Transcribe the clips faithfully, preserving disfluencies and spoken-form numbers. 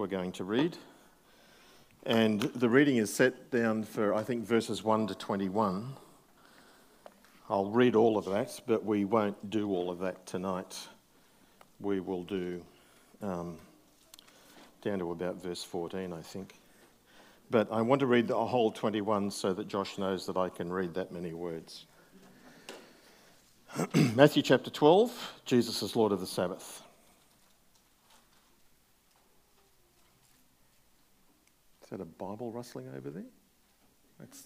we're going to read. And the reading is set down for, I think, verses one to twenty-one. I'll read all of that, but we won't do all of that tonight. We will do um, down to about verse fourteen, I think. But I want to read the whole twenty-one so that Josh knows that I can read that many words. Matthew chapter twelve, Jesus is Lord of the Sabbath. Is that a Bible rustling over there? That's,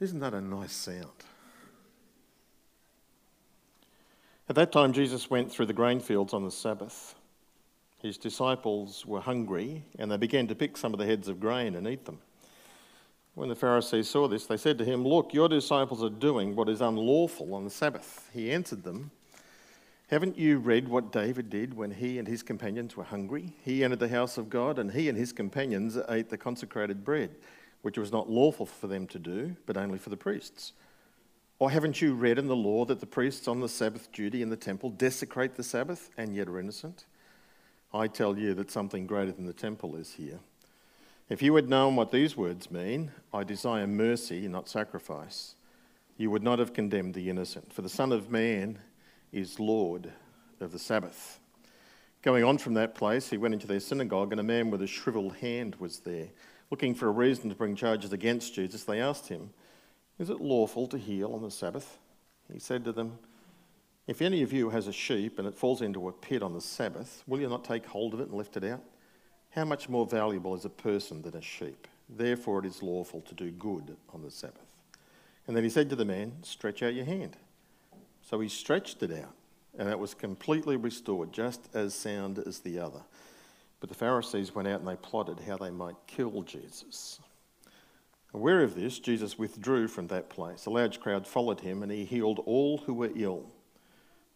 isn't that a nice sound? At that time, Jesus went through the grain fields on the Sabbath. His disciples were hungry, and they began to pick some of the heads of grain and eat them. When the Pharisees saw this, they said to him, "Look, your disciples are doing what is unlawful on the Sabbath." He answered them, "Haven't you read what David did when he and his companions were hungry? He entered the house of God, and he and his companions ate the consecrated bread, which was not lawful for them to do, but only for the priests. Or haven't you read in the law that the priests on the Sabbath duty in the temple desecrate the Sabbath and yet are innocent? I tell you that something greater than the temple is here. If you had known what these words mean, 'I desire mercy, not sacrifice,' you would not have condemned the innocent, for the Son of Man is Lord of the Sabbath." Going on from that place, he went into their synagogue, and a man with a shriveled hand was there. Looking for a reason to bring charges against Jesus, they asked him, "Is it lawful to heal on the Sabbath?" He said to them, "If any of you has a sheep and it falls into a pit on the Sabbath, will you not take hold of it and lift it out? How much more valuable is a person than a sheep? Therefore it is lawful to do good on the Sabbath." And then he said to the man, "Stretch out your hand." So he stretched it out, and it was completely restored, just as sound as the other. But the Pharisees went out and they plotted how they might kill Jesus. Aware of this, Jesus withdrew from that place. A large crowd followed him, and he healed all who were ill.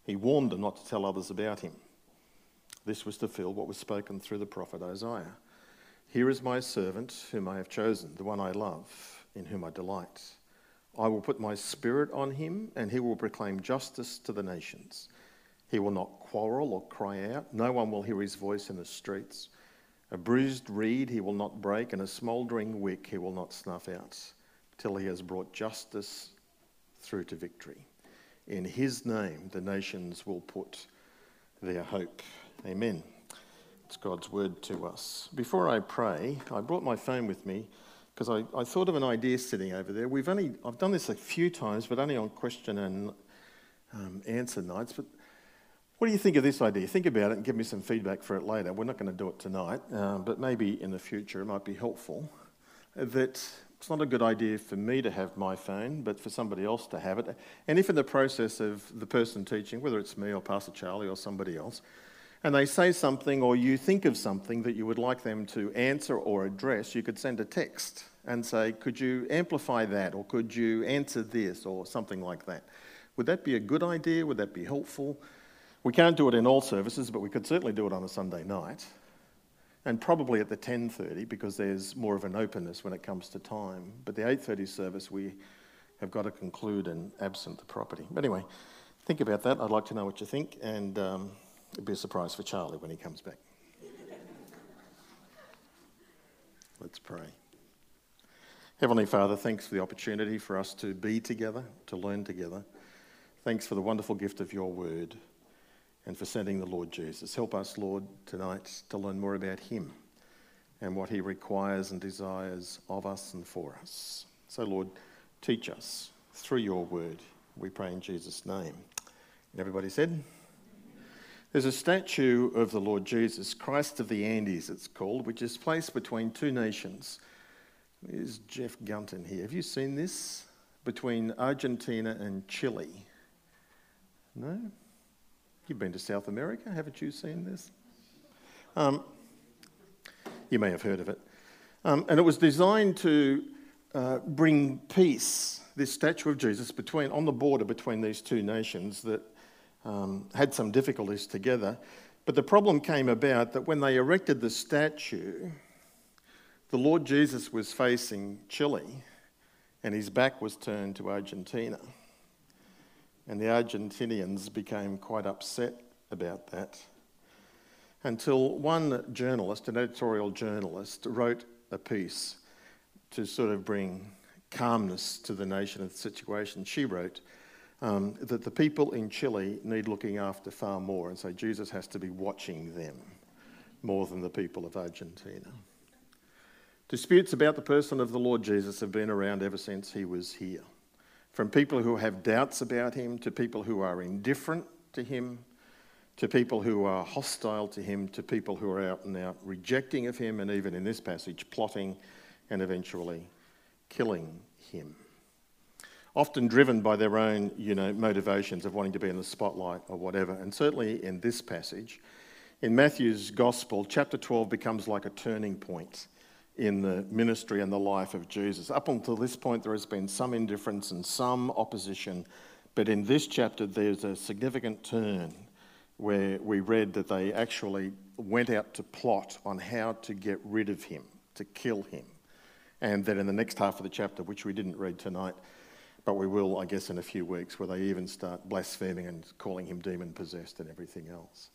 He warned them not to tell others about him. This was to fulfill what was spoken through the prophet Isaiah. "Here is my servant whom I have chosen, the one I love, in whom I delight. I will put my spirit on him, and he will proclaim justice to the nations. He will not quarrel or cry out. No one will hear his voice in the streets. A bruised reed he will not break, and a smouldering wick he will not snuff out, till he has brought justice through to victory. In his name, the nations will put their hope." Amen. It's God's word to us. Before I pray, I brought my phone with me because I, I thought of an idea sitting over there. We've only I've done this a few times, but only on question and um, answer nights. But what do you think of this idea? Think about it and give me some feedback for it later. We're not going to do it tonight, uh, but maybe in the future it might be helpful. That it's not a good idea for me to have my phone, but for somebody else to have it. And if in the process of the person teaching, whether it's me or Pastor Charlie or somebody else, and they say something or you think of something that you would like them to answer or address, you could send a text and say, "Could you amplify that?" or "Could you answer this?" or something like that. Would that be a good idea? Would that be helpful? We can't do it in all services, but we could certainly do it on a Sunday night. And probably at the ten thirty, because there's more of an openness when it comes to time. But the eight thirty service, we have got to conclude and absent the property. But anyway, think about that. I'd like to know what you think, and um, it'd be a surprise for Charlie when he comes back. Let's pray. Heavenly Father, thanks for the opportunity for us to be together, to learn together. Thanks for the wonderful gift of your word, and for sending the Lord Jesus. Help us, Lord, tonight to learn more about him and what he requires and desires of us and for us. So, Lord, teach us through your word. We pray in Jesus' name. And everybody said, there's a statue of the Lord Jesus, Christ of the Andes it's called, which is placed between two nations. There's Jeff Gunton here. Have you seen this? Between Argentina and Chile. No? You've been to South America, haven't you seen this? Um, you may have heard of it. Um, and it was designed to uh, bring peace, this statue of Jesus, between on the border between these two nations that um, had some difficulties together. But the problem came about that when they erected the statue, the Lord Jesus was facing Chile and his back was turned to Argentina. And the Argentinians became quite upset about that. until one journalist, an editorial journalist, wrote a piece to sort of bring calmness to the nation and the situation. She wrote um, that the people in Chile need looking after far more, and so Jesus has to be watching them more than the people of Argentina. Disputes about the person of the Lord Jesus have been around ever since he was here, from people who have doubts about him to people who are indifferent to him, to people who are hostile to him, to people who are out and out rejecting of him, and even in this passage, plotting and eventually killing him. Often driven by their own, you know, motivations of wanting to be in the spotlight or whatever, and certainly in this passage, in Matthew's Gospel, chapter twelve becomes like a turning point in the ministry and the life of Jesus. Up until this point, there has been some indifference and some opposition, but in this chapter, there's a significant turn where we read that they actually went out to plot on how to get rid of him, to kill him. And then in the next half of the chapter, which we didn't read tonight, but we will, I guess, in a few weeks, where they even start blaspheming and calling him demon-possessed and everything else.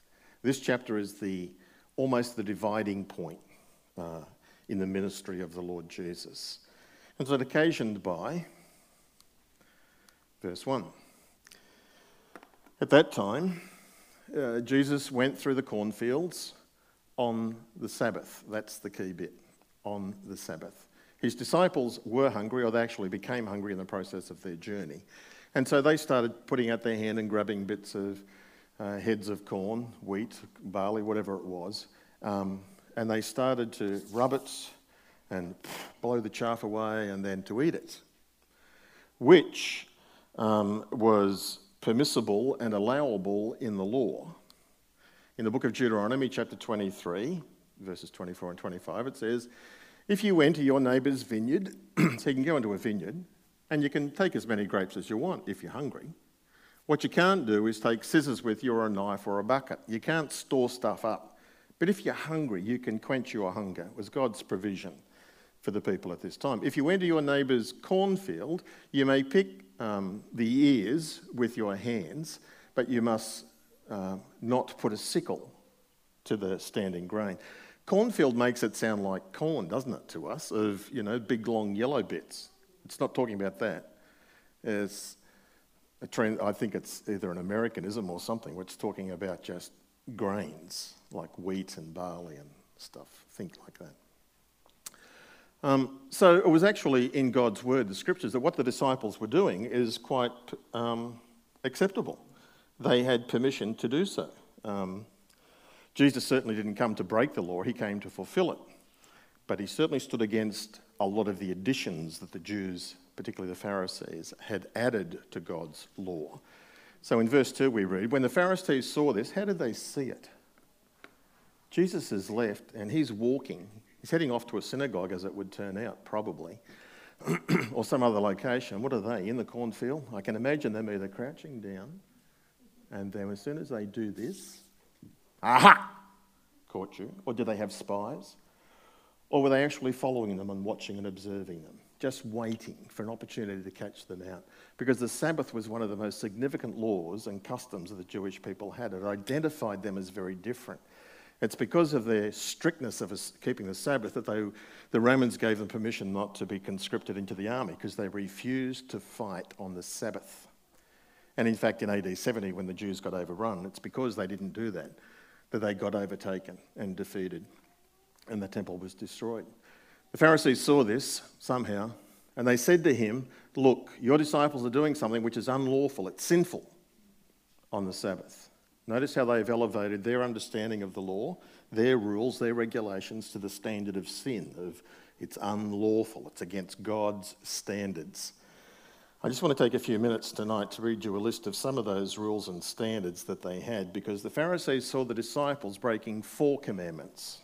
This chapter is the almost the dividing point uh, in the ministry of the Lord Jesus. And so it's occasioned by verse one. At that time, Uh, Jesus went through the cornfields on the Sabbath. That's the key bit, on the Sabbath. His disciples were hungry, or they actually became hungry in the process of their journey. And so they started putting out their hand and grabbing bits of uh, heads of corn, wheat, barley, whatever it was. Um, and they started to rub it and blow the chaff away and then to eat it, which um, was permissible and allowable in the law. In the book of Deuteronomy, chapter twenty-three, verses twenty-four and twenty-five, it says, if you enter your neighbour's vineyard, so you can go into a vineyard, and you can take as many grapes as you want if you're hungry. What you can't do is take scissors with you or a knife or a bucket. You can't store stuff up. But if you're hungry, you can quench your hunger. It was God's provision for the people at this time. If you enter your neighbour's cornfield, you may pick Um, the ears with your hands, but you must uh, not put a sickle to the standing grain. Cornfield makes it sound like corn, doesn't it, to us, of, you know, big, long yellow bits. It's not talking about that. It's a trend, I think it's either an Americanism or something, which is talking about just grains, like wheat and barley and stuff, think like that. Um, so it was actually in God's word, the scriptures, that what the disciples were doing is quite um, acceptable. They had permission to do so. Um, Jesus certainly didn't come to break the law, he came to fulfill it. But he certainly stood against a lot of the additions that the Jews, particularly the Pharisees, had added to God's law. So in verse two we read, when the Pharisees saw this, how did they see it? Jesus has left and he's walking. He's heading off to a synagogue, as it would turn out, probably, or some other location. What are they, in the cornfield? I can imagine them either crouching down, and then as soon as they do this, aha, caught you. Or do they have spies? Or were they actually following them and watching and observing them, just waiting for an opportunity to catch them out? Because the Sabbath was one of the most significant laws and customs that the Jewish people had. It identified them as very different. It's because of their strictness of keeping the Sabbath that they, the Romans gave them permission not to be conscripted into the army because they refused to fight on the Sabbath. And in fact, in A D seventy, when the Jews got overrun, it's because they didn't do that that they got overtaken and defeated and the temple was destroyed. The Pharisees saw this somehow and they said to him, look, your disciples are doing something which is unlawful, it's sinful on the Sabbath. Notice how they've elevated their understanding of the law, their rules, their regulations to the standard of sin, of it's unlawful, it's against God's standards. I just want to take a few minutes tonight to read you a list of some of those rules and standards that they had, because the Pharisees saw the disciples breaking four commandments.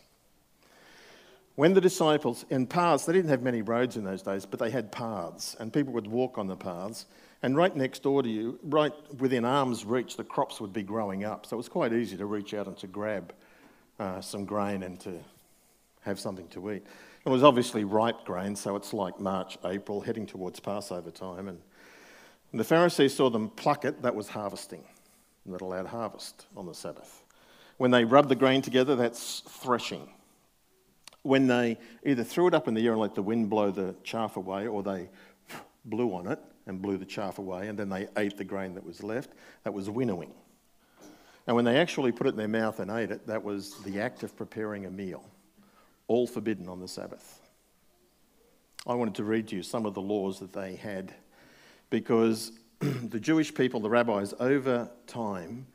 When the disciples, in paths, they didn't have many roads in those days, but they had paths, and people would walk on the paths. And right next door to you, right within arm's reach, the crops would be growing up. So it was quite easy to reach out and to grab uh, some grain and to have something to eat. It was obviously ripe grain, so it's like March, April, heading towards Passover time. And, and the Pharisees saw them pluck it. That was harvesting. And that allowed harvest on the Sabbath. When they rubbed the grain together, that's threshing. When they either threw it up in the air and let the wind blow the chaff away, or they blew on it and blew the chaff away, and then they ate the grain that was left, that was winnowing. And when they actually put it in their mouth and ate it, that was the act of preparing a meal, all forbidden on the Sabbath. I wanted to read to you some of the laws that they had, because the Jewish people, the rabbis, over time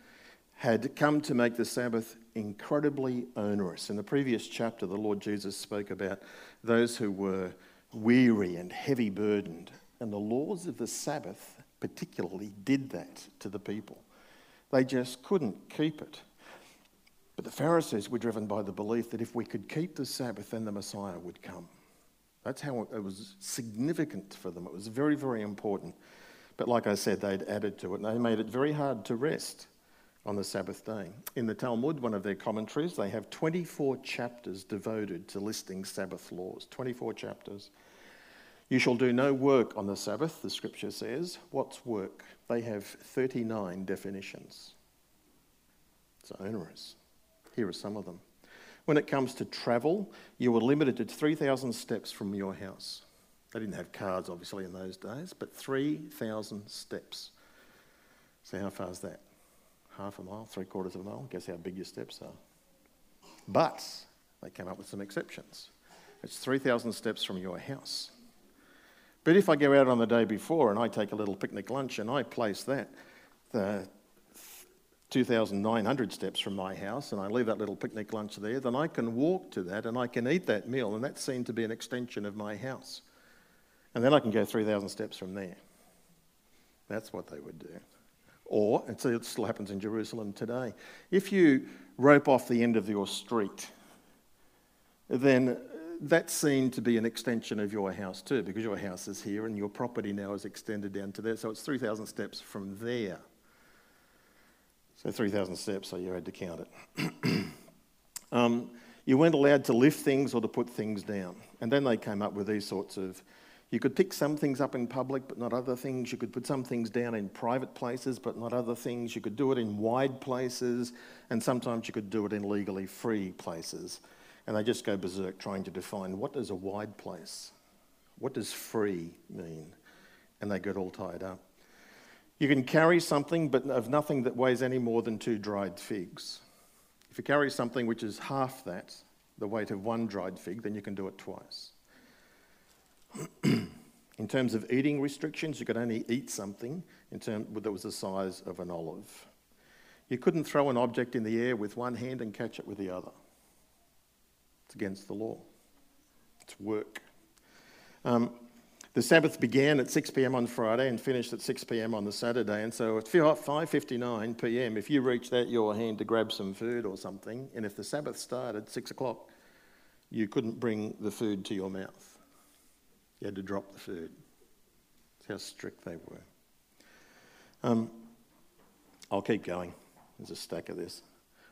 had come to make the Sabbath incredibly onerous. In the previous chapter, the Lord Jesus spoke about those who were weary and heavy burdened, and the laws of the Sabbath particularly did that to the people. They just couldn't keep it. But the Pharisees were driven by the belief that if we could keep the Sabbath, then the Messiah would come. That's how it was significant for them. It was very, very important. But like I said, they'd added to it, and they made it very hard to rest on the Sabbath day. In the Talmud, one of their commentaries, they have twenty-four chapters devoted to listing Sabbath laws. twenty-four chapters. You shall do no work on the Sabbath, the scripture says. What's work? They have thirty-nine definitions. It's onerous. Here are some of them. When it comes to travel, you were limited to three thousand steps from your house. They didn't have cars, obviously, in those days, but three thousand steps. So how far is that? Half a mile, three quarters of a mile? Guess how big your steps are. But they came up with some exceptions. It's three thousand steps from your house. But if I go out on the day before and I take a little picnic lunch and I place that, the two thousand nine hundred steps from my house, and I leave that little picnic lunch there, then I can walk to that and I can eat that meal, and that seemed to be an extension of my house. And then I can go three thousand steps from there. That's what they would do. Or, and so it still happens in Jerusalem today, if you rope off the end of your street, then that seemed to be an extension of your house too, because your house is here and your property now is extended down to there, so it's three thousand steps from there. So three thousand steps, so you had to count it. um, you weren't allowed to lift things or to put things down. And then they came up with these sorts of, you could pick some things up in public but not other things. You could put some things down in private places but not other things. You could do it in wide places, and sometimes you could do it in legally free places. And they just go berserk trying to define, what does a wide place? What does free mean? And they get all tied up. You can carry something, but of nothing that weighs any more than two dried figs. If you carry something which is half that, the weight of one dried fig, then you can do it twice. In terms of eating restrictions, you could only eat something in term, that was the size of an olive. You couldn't throw an object in the air with one hand and catch it with the other. It's against the law. It's work. Um, The Sabbath began at six p.m. on Friday and finished at six p.m. on the Saturday. And so at five fifty-nine p.m., if you reached out your hand to grab some food or something, and if the Sabbath started at six o'clock, you couldn't bring the food to your mouth. You had to drop the food. That's how strict they were. Um, I'll keep going. There's a stack of this.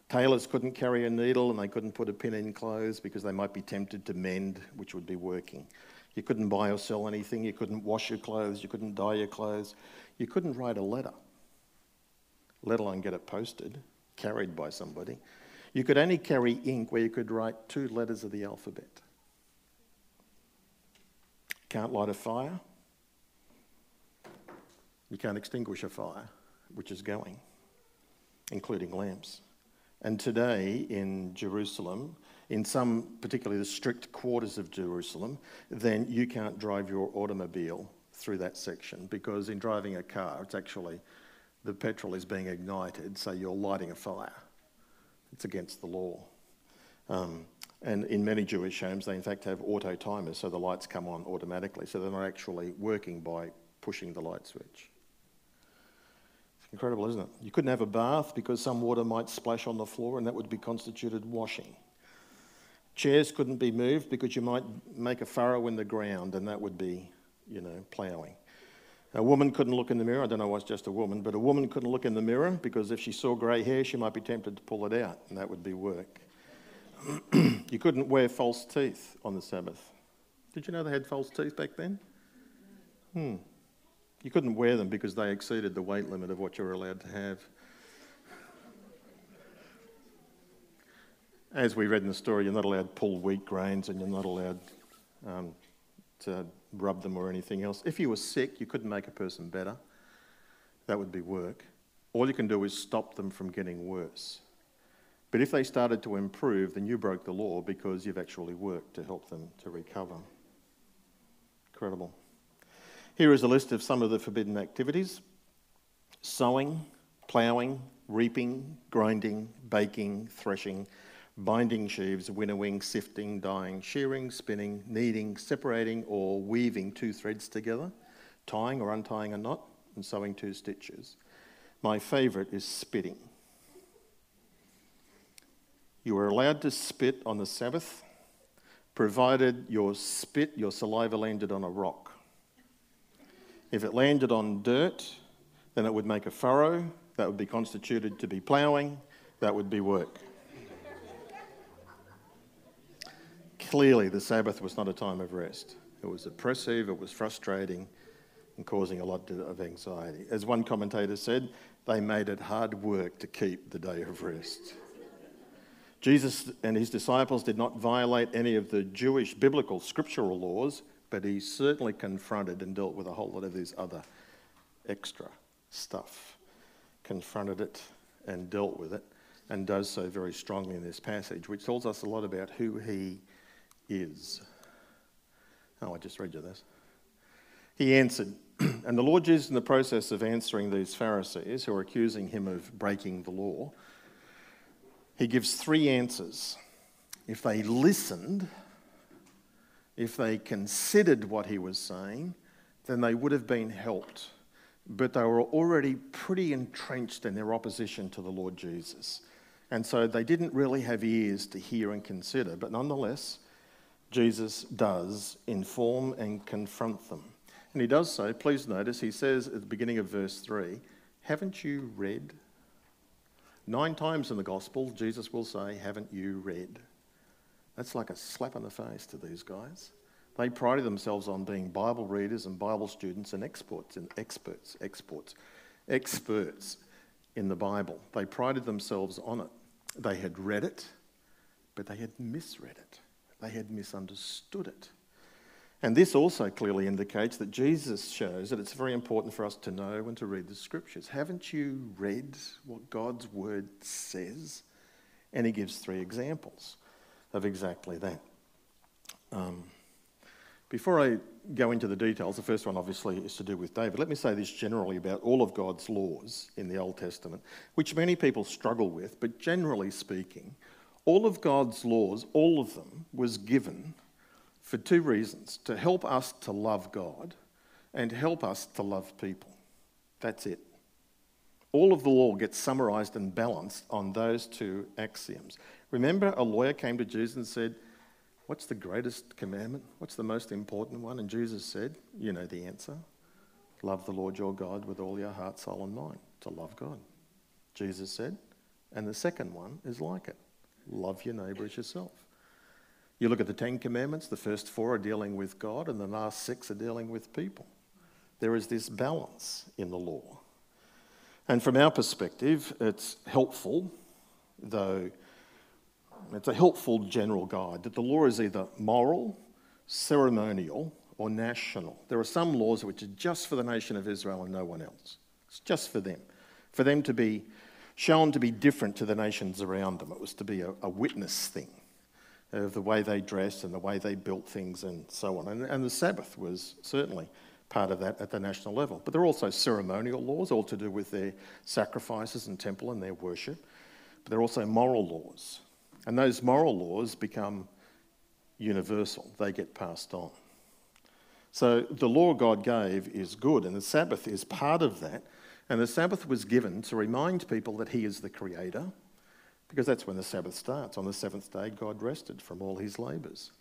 Tailors couldn't carry a needle, and they couldn't put a pin in clothes because they might be tempted to mend, which would be working. You couldn't buy or sell anything. You couldn't wash your clothes. You couldn't dye your clothes. You couldn't write a letter, let alone get it posted, carried by somebody. You could only carry ink where you could write two letters of the alphabet. You can't light a fire. You can't extinguish a fire, which is going, including lamps. And today in Jerusalem, in some, particularly the strict quarters of Jerusalem, then you can't drive your automobile through that section, because in driving a car, it's actually, the petrol is being ignited, so you're lighting a fire. It's against the law. Um, and in many Jewish homes, they in fact have auto timers, so the lights come on automatically, so they're not actually working by pushing the light switch. It's incredible, isn't it? You couldn't have a bath because some water might splash on the floor, and that would be constituted washing. Chairs couldn't be moved because you might make a furrow in the ground, and that would be, you know, ploughing. A woman couldn't look in the mirror. I don't know why it's just a woman, but a woman couldn't look in the mirror because if she saw grey hair, she might be tempted to pull it out, and that would be work. You couldn't wear false teeth on the Sabbath. Did you know they had false teeth back then? Hmm. You couldn't wear them because they exceeded the weight limit of what you were allowed to have. as we read in the story, you're not allowed to pull wheat grains and you're not allowed um, to rub them or anything else. If you were sick, you couldn't make a person better. That would be work. All you can do is stop them from getting worse. But if they started to improve, then you broke the law because you've actually worked to help them to recover. Incredible. Here is a list of some of the forbidden activities. Sowing, ploughing, reaping, grinding, baking, threshing, binding sheaves, winnowing, sifting, dyeing, shearing, spinning, kneading, separating or weaving two threads together, tying or untying a knot, and sewing two stitches. My favourite is spitting. You are allowed to spit on the Sabbath, provided your spit, your saliva, landed on a rock. If it landed on dirt, then it would make a furrow. That would be constituted to be ploughing. That would be work. Clearly, the Sabbath was not a time of rest. It was oppressive, it was frustrating, and causing a lot of anxiety. As one commentator said, they made it hard work to keep the day of rest. Jesus and his disciples did not violate any of the Jewish biblical scriptural laws, but he certainly confronted and dealt with a whole lot of this other extra stuff. Confronted it and dealt with it, and does so very strongly in this passage, which tells us a lot about who he is. Oh, I just read you this. He answered, and the Lord Jesus, in the process of answering these Pharisees who are accusing him of breaking the law, he gives three answers. If they listened, if they considered what he was saying, then they would have been helped. But they were already pretty entrenched in their opposition to the Lord Jesus. And so they didn't really have ears to hear and consider. But nonetheless, Jesus does inform and confront them. And he does so, please notice, he says at the beginning of verse three, haven't you read? Nine times in the gospel, Jesus will say, haven't you read? That's like a slap in the face to these guys. They prided themselves on being Bible readers and Bible students and experts and experts, experts, experts in the Bible. They prided themselves on it. They had read it, but they had misread it. They had misunderstood it. And this also clearly indicates that Jesus shows that it's very important for us to know and to read the Scriptures. Haven't you read what God's Word says? And he gives three examples of exactly that. Um, before I go into the details, the first one obviously is to do with David. Let me say this generally about all of God's laws in the Old Testament, which many people struggle with, but generally speaking, all of God's laws, all of them, was given for two reasons: to help us to love God and help us to love people. That's it. All of the law gets summarised and balanced on those two axioms. Remember, a lawyer came to Jesus and said, what's the greatest commandment? What's the most important one? And Jesus said, you know the answer. Love the Lord your God with all your heart, soul and mind. To love God. Jesus said, and the second one is like it. Love your neighbour as yourself. You look at the Ten Commandments, the first four are dealing with God and the last six are dealing with people. There is this balance in the law. And from our perspective, it's helpful, though it's a helpful general guide, that the law is either moral, ceremonial, or national. There are some laws which are just for the nation of Israel and no one else. It's just for them. For them to be shown to be different to the nations around them. It was to be a, a witness thing. Of the way they dressed and the way they built things and so on. And, and the Sabbath was certainly part of that at the national level. But there are also ceremonial laws, all to do with their sacrifices and temple and their worship. But there are also moral laws. And those moral laws become universal. They get passed on. So the law God gave is good, and the Sabbath is part of that. And the Sabbath was given to remind people that he is the creator, because that's when the Sabbath starts. On the seventh day, God rested from all his labours.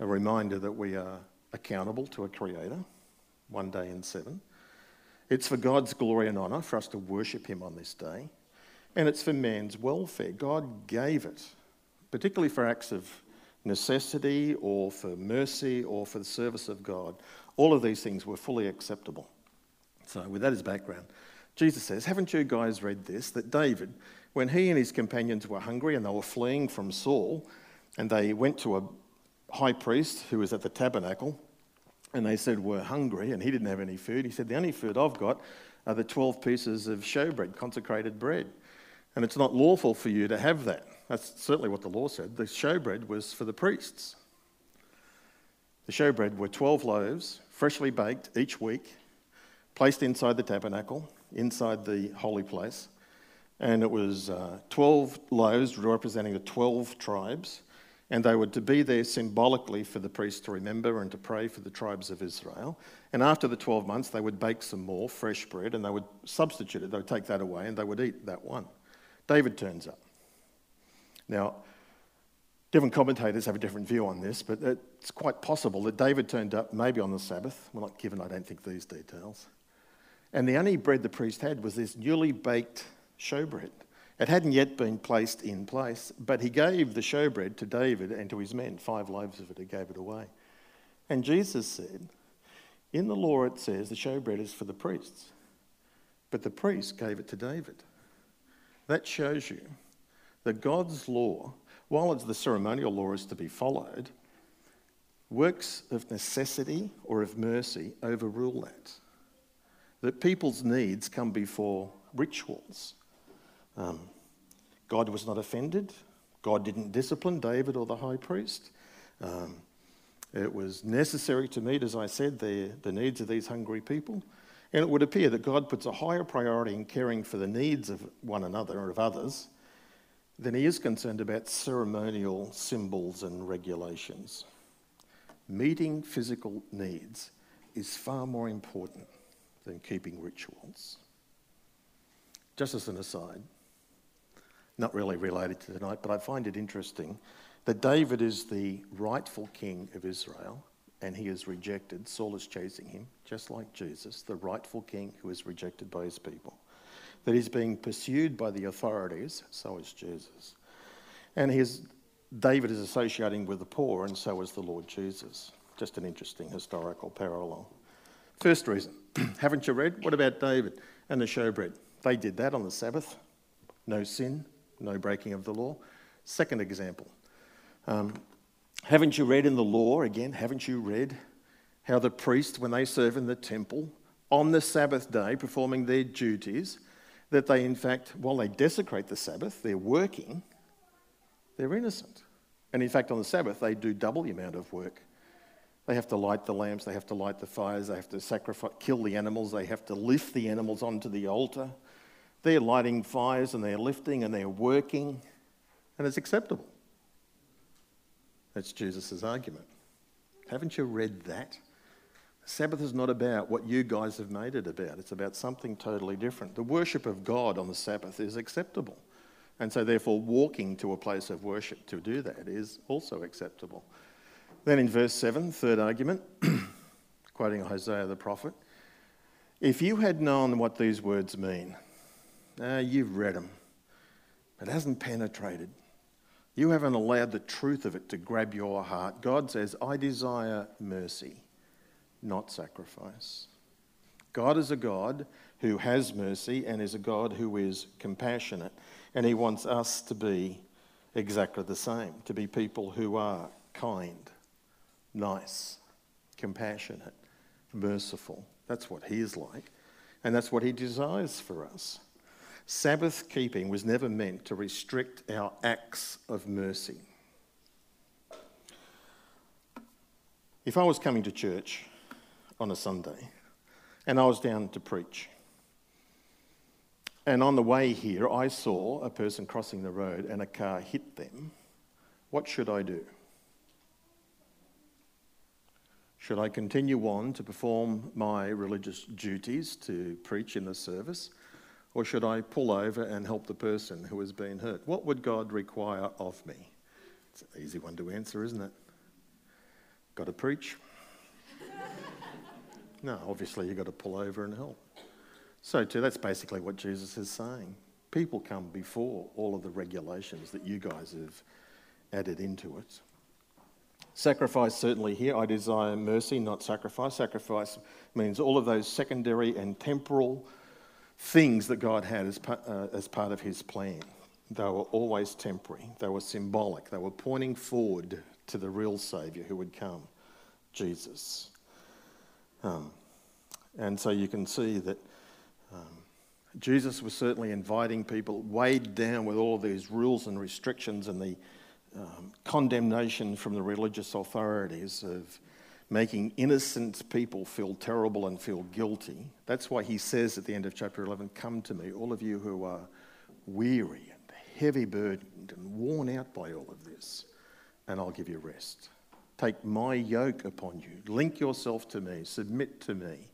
A reminder that we are accountable to a creator, one day in seven. It's for God's glory and honour for us to worship him on this day. And it's for man's welfare. God gave it, particularly for acts of necessity or for mercy or for the service of God. All of these things were fully acceptable. So with that as background, Jesus says, haven't you guys read this, that David, When he and his companions were hungry and they were fleeing from Saul, and they went to a high priest who was at the tabernacle, and they said, we're hungry, and he didn't have any food. He said, the only food I've got are the twelve pieces of showbread, consecrated bread, and it's not lawful for you to have that. That's certainly what the law said. The showbread was for the priests. The showbread were twelve loaves, freshly baked each week, placed inside the tabernacle, inside the holy place, and it was uh, twelve loaves representing the twelve tribes, and they were to be there symbolically for the priests to remember and to pray for the tribes of Israel. And after the twelve months, they would bake some more fresh bread, and they would substitute it. They would take that away, and they would eat that one. David turns up. Now, different commentators have a different view on this, but it's quite possible that David turned up maybe on the Sabbath. We're not given, I don't think, these details. And the only bread the priest had was this newly baked showbread. It hadn't yet been placed in place, but he gave the showbread to David and to his men. Five loaves of it, he gave it away. And Jesus said, in the law it says the showbread is for the priests, but the priest gave it to David. That shows you that God's law, while it's the ceremonial law is to be followed, works of necessity or of mercy overrule that. That people's needs come before rituals. Um, God was not offended. God didn't discipline David or the high priest. Um, it was necessary to meet, as I said, the, the needs of these hungry people. And it would appear that God puts a higher priority in caring for the needs of one another or of others than he is concerned about ceremonial symbols and regulations. Meeting physical needs is far more important than keeping rituals. Just as an aside, not really related to tonight, but I find it interesting that David is the rightful king of Israel and he is rejected. Saul is chasing him, just like Jesus, the rightful king who is rejected by his people. That he's being pursued by the authorities, so is Jesus. And his, David is associating with the poor, and so is the Lord Jesus. Just an interesting historical parallel. First reason, haven't you read? What about David and the showbread? They did that on the Sabbath. No sin, no breaking of the law. Second example, um, haven't you read in the law, again, haven't you read how the priests, when they serve in the temple, on the Sabbath day, performing their duties, that they, in fact, while they desecrate the Sabbath, they're working, they're innocent. And in fact, on the Sabbath, they do double the amount of work. They have to light the lamps, they have to light the fires, they have to sacrifice, kill the animals, they have to lift the animals onto the altar. They're lighting fires and they're lifting and they're working, and it's acceptable. That's Jesus' argument. Haven't you read that? Sabbath is not about what you guys have made it about. It's about something totally different. The worship of God on the Sabbath is acceptable. And so therefore walking to a place of worship to do that is also acceptable. Then in verse seven, third argument, quoting Hosea the prophet, if you had known what these words mean, uh, you've read them, but it hasn't penetrated. You haven't allowed the truth of it to grab your heart. God says, I desire mercy, not sacrifice. God is a God who has mercy and is a God who is compassionate, and he wants us to be exactly the same, to be people who are kind, nice, compassionate, merciful. That's what he is like, and that's what he desires for us. Sabbath keeping was never meant to restrict our acts of mercy. If I was coming to church on a Sunday, and I was down to preach. And on the way here, I saw a person crossing the road and a car hit them. What should I do? Should I continue on to perform my religious duties to preach in the service, or should I pull over and help the person who has been hurt? What would God require of me? It's an easy one to answer, isn't it? Got to preach. No, obviously you've got to pull over and help. So too, that's basically what Jesus is saying. People come before all of the regulations that you guys have added into it. Sacrifice certainly here. I desire mercy, not sacrifice. Sacrifice means all of those secondary and temporal things that God had as, uh, as part of his plan. they were always temporary. They were symbolic. They were pointing forward to the real Saviour who would come, Jesus. Um, and so you can see that um, Jesus was certainly inviting people, weighed down with all of these rules and restrictions and the um, condemnation from the religious authorities of making innocent people feel terrible and feel guilty. That's why he says at the end of chapter eleven, "Come to me, all of you who are weary and heavy burdened and worn out by all of this, and I'll give you rest. Take my yoke upon you. Link yourself to me, submit to me,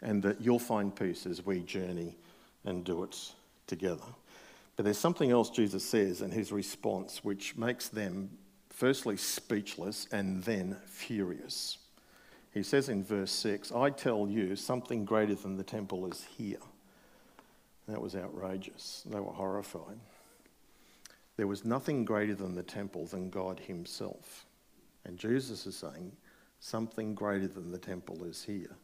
and that you'll find peace as we journey and do it together." But there's something else Jesus says in his response which makes them firstly speechless and then furious. He says in verse six, "I tell you, something greater than the temple is here." That was outrageous. They were horrified. There was nothing greater than the temple than God himself. And Jesus is saying, something greater than the temple is here.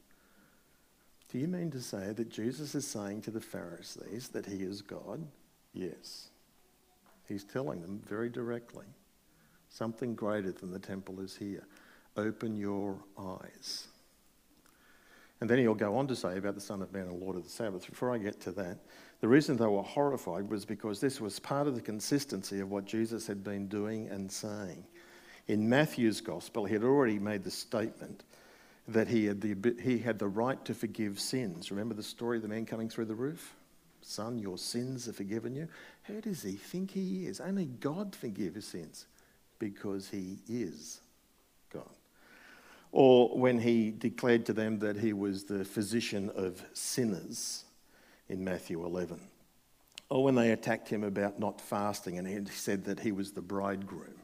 Do you mean to say that Jesus is saying to the Pharisees that he is God? Yes. He's telling them very directly, something greater than the temple is here. Open your eyes. And then he'll go on to say about the Son of Man and Lord of the Sabbath. Before I get to that, the reason they were horrified was because this was part of the consistency of what Jesus had been doing and saying. In Matthew's gospel, he had already made the statement that he had the he had the right to forgive sins. Remember the story of the man coming through the roof? "Son, your sins are forgiven you." Who does he think he is? Only God forgives sins, because he is God. Or when he declared to them that he was the physician of sinners in Matthew eleven. Or when they attacked him about not fasting and he said that he was the bridegroom.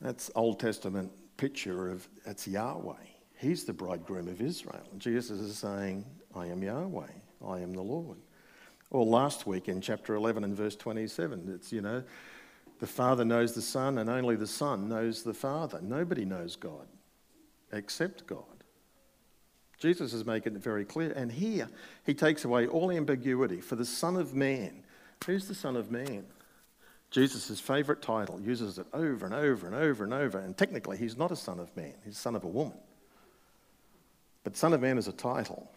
That's Old Testament picture of, that's Yahweh. He's the bridegroom of Israel. And Jesus is saying, I am Yahweh, I am the Lord. Or last week in chapter eleven and verse twenty-seven, it's, you know, the Father knows the Son and only the Son knows the Father. Nobody knows God except God. Jesus is making it very clear. And here he takes away all ambiguity. For the Son of Man, who's the Son of Man? Jesus' favourite title, uses it over and over and over and over. And technically he's not a son of man, he's a son of a woman. But Son of Man is a title.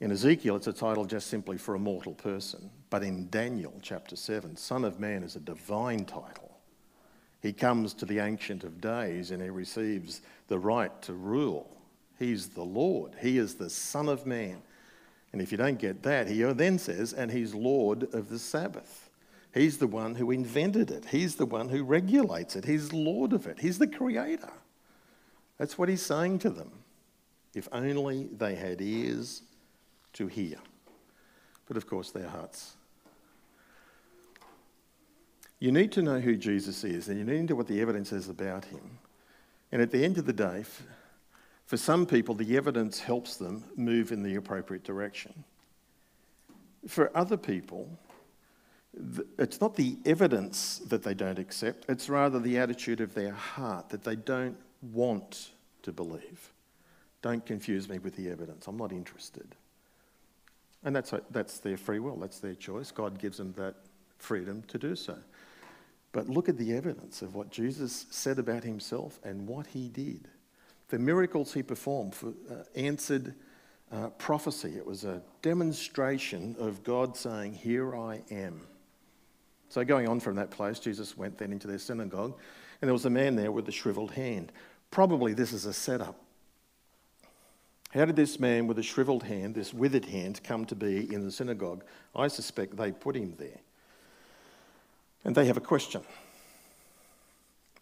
In Ezekiel, it's a title just simply for a mortal person. But in Daniel chapter seven, Son of Man is a divine title. He comes to the Ancient of Days and he receives the right to rule. He's the Lord. He is the Son of Man. And if you don't get that, he then says, and he's Lord of the Sabbath. He's the one who invented it. He's the one who regulates it. He's Lord of it. He's the Creator. That's what he's saying to them. If only they had ears to hear. But of course, their hearts. You need to know who Jesus is, and you need to know what the evidence is about him. And at the end of the day, for some people, the evidence helps them move in the appropriate direction. For other people, it's not the evidence that they don't accept, it's rather the attitude of their heart that they don't want to believe. Don't confuse me with the evidence, I'm not interested. And that's that's their free will, that's their choice. God gives them that freedom to do so. But look at the evidence of what Jesus said about himself and what he did. The miracles he performed for, uh, answered uh, prophecy. It was a demonstration of God saying, here I am. So going on from that place, Jesus went then into their synagogue, and there was a man there with a shriveled hand. Probably this is a setup. How did this man with a shriveled hand, this withered hand, come to be in the synagogue? I suspect they put him there. And they have a question.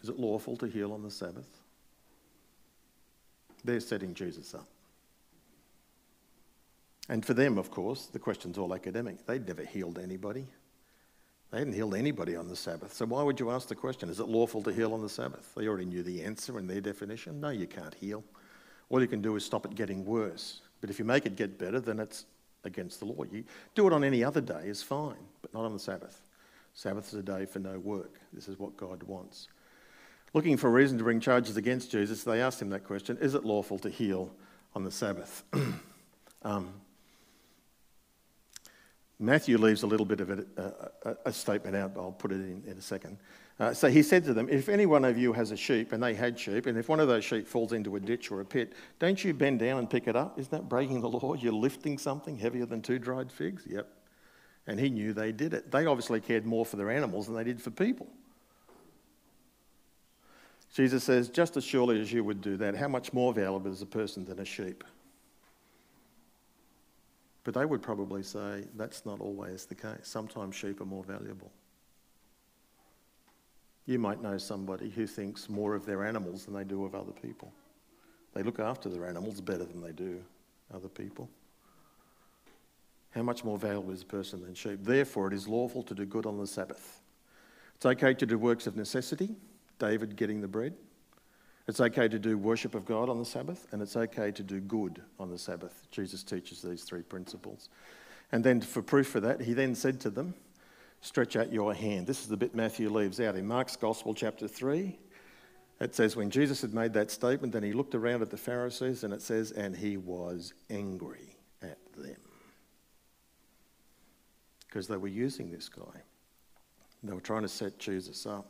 Is it lawful to heal on the Sabbath? They're setting Jesus up. And for them, of course, the question's all academic. They'd never healed anybody. They hadn't healed anybody on the Sabbath. So why would you ask the question, is it lawful to heal on the Sabbath? They already knew the answer in their definition. No, you can't heal. All you can do is stop it getting worse. But if you make it get better, then it's against the law. You do it on any other day is fine, but not on the Sabbath. Sabbath is a day for no work. This is what God wants. Looking for a reason to bring charges against Jesus, they asked him that question, is it lawful to heal on the Sabbath? um, Matthew leaves a little bit of a, a, a statement out. I'll put it in, in a second. Uh, so he said to them, if any one of you has a sheep, and they had sheep, and if one of those sheep falls into a ditch or a pit, don't you bend down and pick it up? Isn't that breaking the law? You're lifting something heavier than two dried figs? Yep. And he knew they did it. They obviously cared more for their animals than they did for people. Jesus says, just as surely as you would do that, how much more valuable is a person than a sheep? But they would probably say, that's not always the case. Sometimes sheep are more valuable. You might know somebody who thinks more of their animals than they do of other people. They look after their animals better than they do other people. How much more valuable is a person than sheep? Therefore, it is lawful to do good on the Sabbath. It's okay to do works of necessity, David getting the bread. It's okay to do worship of God on the Sabbath, and it's okay to do good on the Sabbath. Jesus teaches these three principles. And then for proof of that, he then said to them, stretch out your hand. This is the bit Matthew leaves out. In Mark's Gospel, chapter three, it says, when Jesus had made that statement, then he looked around at the Pharisees, and it says, and he was angry at them. Because they were using this guy. They were trying to set Jesus up.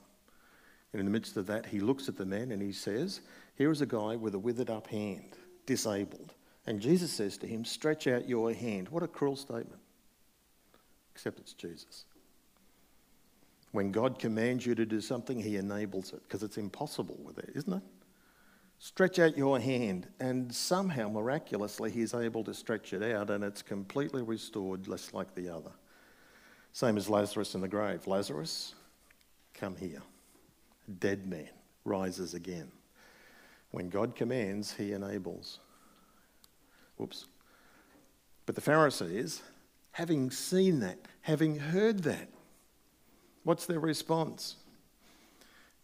And in the midst of that, he looks at the man and he says, here is a guy with a withered up hand, disabled. And Jesus says to him, stretch out your hand. What a cruel statement. Except it's Jesus. When God commands you to do something, he enables it, because it's impossible with it, isn't it? Stretch out your hand, and somehow, miraculously, he's able to stretch it out, and it's completely restored, less like the other. Same as Lazarus in the grave. Lazarus, come here. Dead man rises again. When God commands, he enables. Whoops. But the Pharisees, having seen that, having heard that, what's their response?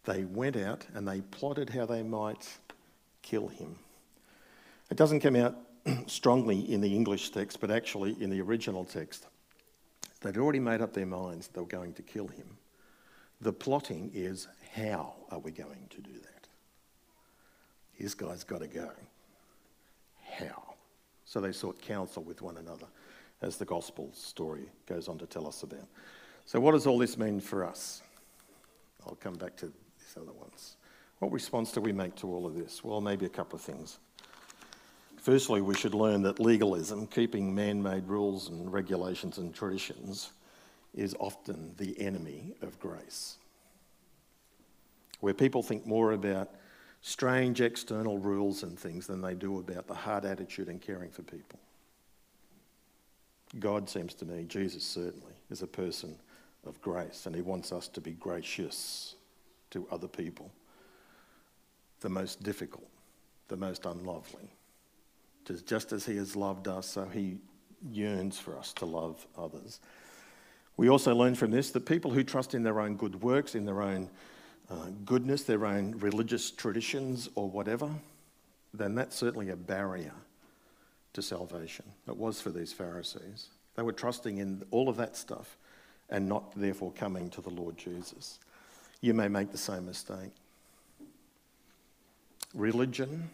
They went out and they plotted how they might kill him. It doesn't come out strongly in the English text, but actually in the original text. They'd already made up their minds they were going to kill him. The plotting is, how are we going to do that? This guy's got to go. How? So they sought counsel with one another, as the gospel story goes on to tell us about. So what does all this mean for us? I'll come back to these other ones. What response do we make to all of this? Well, maybe a couple of things. Firstly, we should learn that legalism, keeping man-made rules and regulations and traditions, is often the enemy of grace. Where people think more about strange external rules and things than they do about the heart attitude and caring for people. God seems to me, Jesus certainly, is a person of grace, and he wants us to be gracious to other people. The most difficult, the most unlovely. Just as he has loved us, so he yearns for us to love others. We also learn from this that people who trust in their own good works, in their own uh, goodness, their own religious traditions or whatever, then that's certainly a barrier to salvation. It was for these Pharisees. They were trusting in all of that stuff and not therefore coming to the Lord Jesus. You may make the same mistake. Religion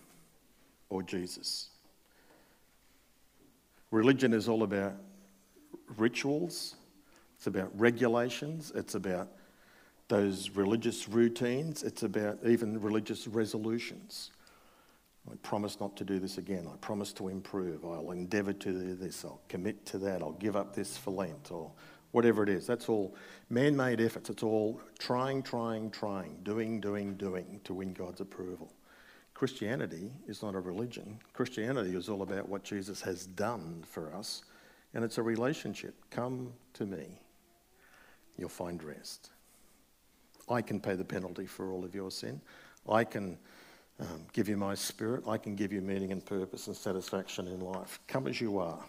or Jesus? Religion is all about rituals. It's about regulations, it's about those religious routines, it's about even religious resolutions. I promise not to do this again, I promise to improve, I'll endeavour to do this, I'll commit to that, I'll give up this for Lent, or whatever it is. That's all man-made efforts, it's all trying, trying, trying, doing, doing, doing to win God's approval. Christianity is not a religion. Christianity is all about what Jesus has done for us, and it's a relationship. Come to me. You'll find rest. I can pay the penalty for all of your sin. I can um, give you my spirit. I can give you meaning and purpose and satisfaction in life. Come as you are.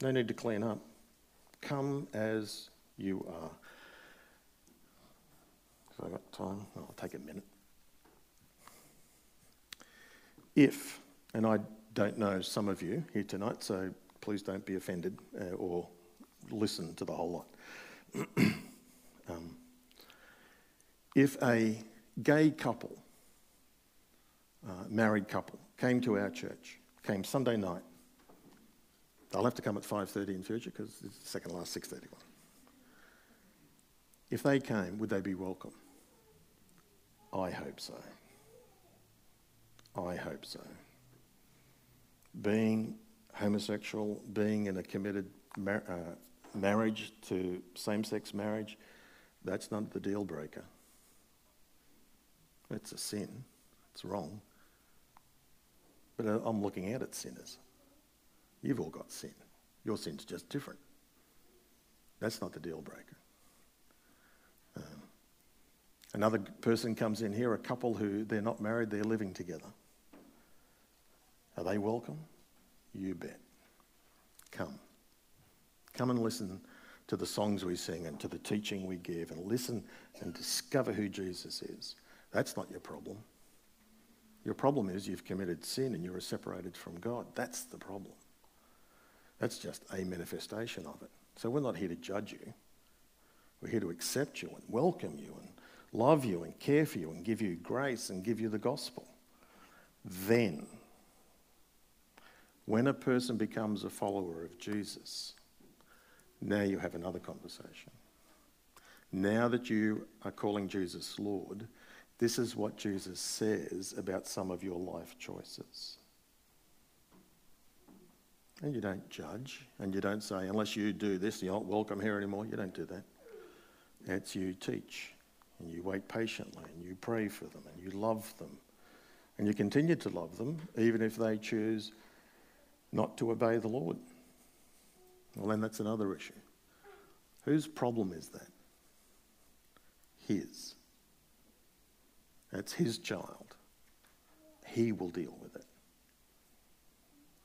No need to clean up. Come as you are. Have I got time? Oh, I'll take a minute. If, and I don't know some of you here tonight, so please don't be offended uh, or listen to the whole lot. um, if a gay couple, uh, married couple, came to our church, came Sunday night, They'll have to come at five thirty in future because it's the second last six thirty one. If they came, would they be welcome? I hope so. I hope so. Being homosexual, being in a committed mar- uh, marriage to same-sex marriage, that's not the deal breaker. It's a sin. It's wrong. But I'm looking out at sinners. You've all got sin. Your sin's just different. That's not the deal breaker. Um, another person comes in here, a couple who they're not married, they're living together. Are they welcome? You bet. Come. Come and listen to the songs we sing and to the teaching we give, and listen and discover who Jesus is. That's not your problem. Your problem is you've committed sin and you are separated from God. That's the problem. That's just a manifestation of it. So we're not here to judge you. We're here to accept you and welcome you and love you and care for you and give you grace and give you the gospel. Then, when a person becomes a follower of Jesus, now you have another conversation. Now that you are calling Jesus Lord, this is what Jesus says about some of your life choices. And you don't judge, and you don't say, unless you do this, you're not welcome here anymore. You don't do that. It's you teach, and you wait patiently, and you pray for them, and you love them. And you continue to love them, even if they choose not to obey the Lord. Well, then that's another issue. Whose problem is that? His. That's his child. He will deal with it.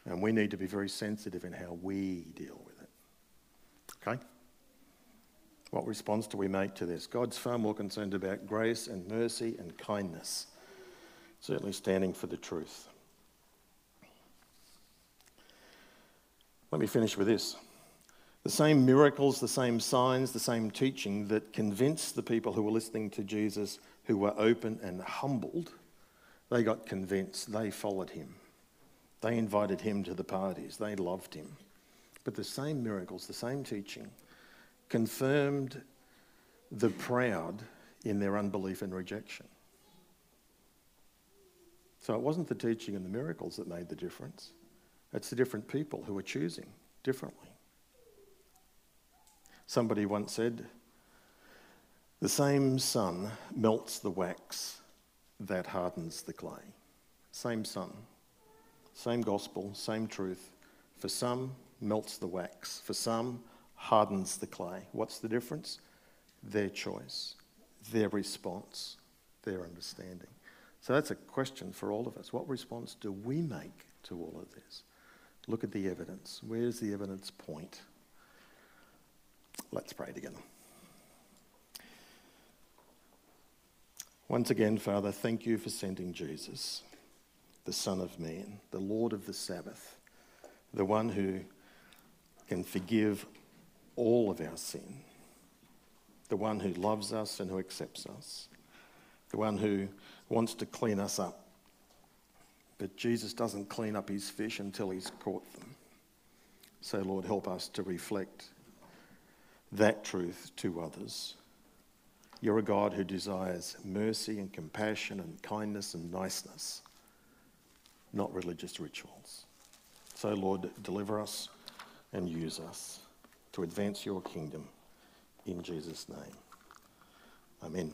And we need to be very sensitive in how we deal with it. Okay? What response do we make to this? God's far more concerned about grace and mercy and kindness. Certainly standing for the truth. Let me finish with this. The same miracles, the same signs, the same teaching that convinced the people who were listening to Jesus, who were open and humbled, they got convinced. They followed him. They invited him to the parties. They loved him. But the same miracles, the same teaching, confirmed the proud in their unbelief and rejection. So it wasn't the teaching and the miracles that made the difference. It's the different people who were choosing differently. Somebody once said, the same sun melts the wax that hardens the clay. Same sun, same gospel, same truth. For some, melts the wax. For some, hardens the clay. What's the difference? Their choice, their response, their understanding. So that's a question for all of us. What response do we make to all of this? Look at the evidence. Where does the evidence point? Let's pray together. Once again, Father, thank you for sending Jesus, the Son of Man, the Lord of the Sabbath, the one who can forgive all of our sin, the one who loves us and who accepts us, the one who wants to clean us up. But Jesus doesn't clean up his fish until he's caught them. So, Lord, help us to reflect that truth to others. You're a God who desires mercy and compassion and kindness and niceness, not religious rituals. So, Lord, deliver us and use us to advance your kingdom in Jesus' name. Amen.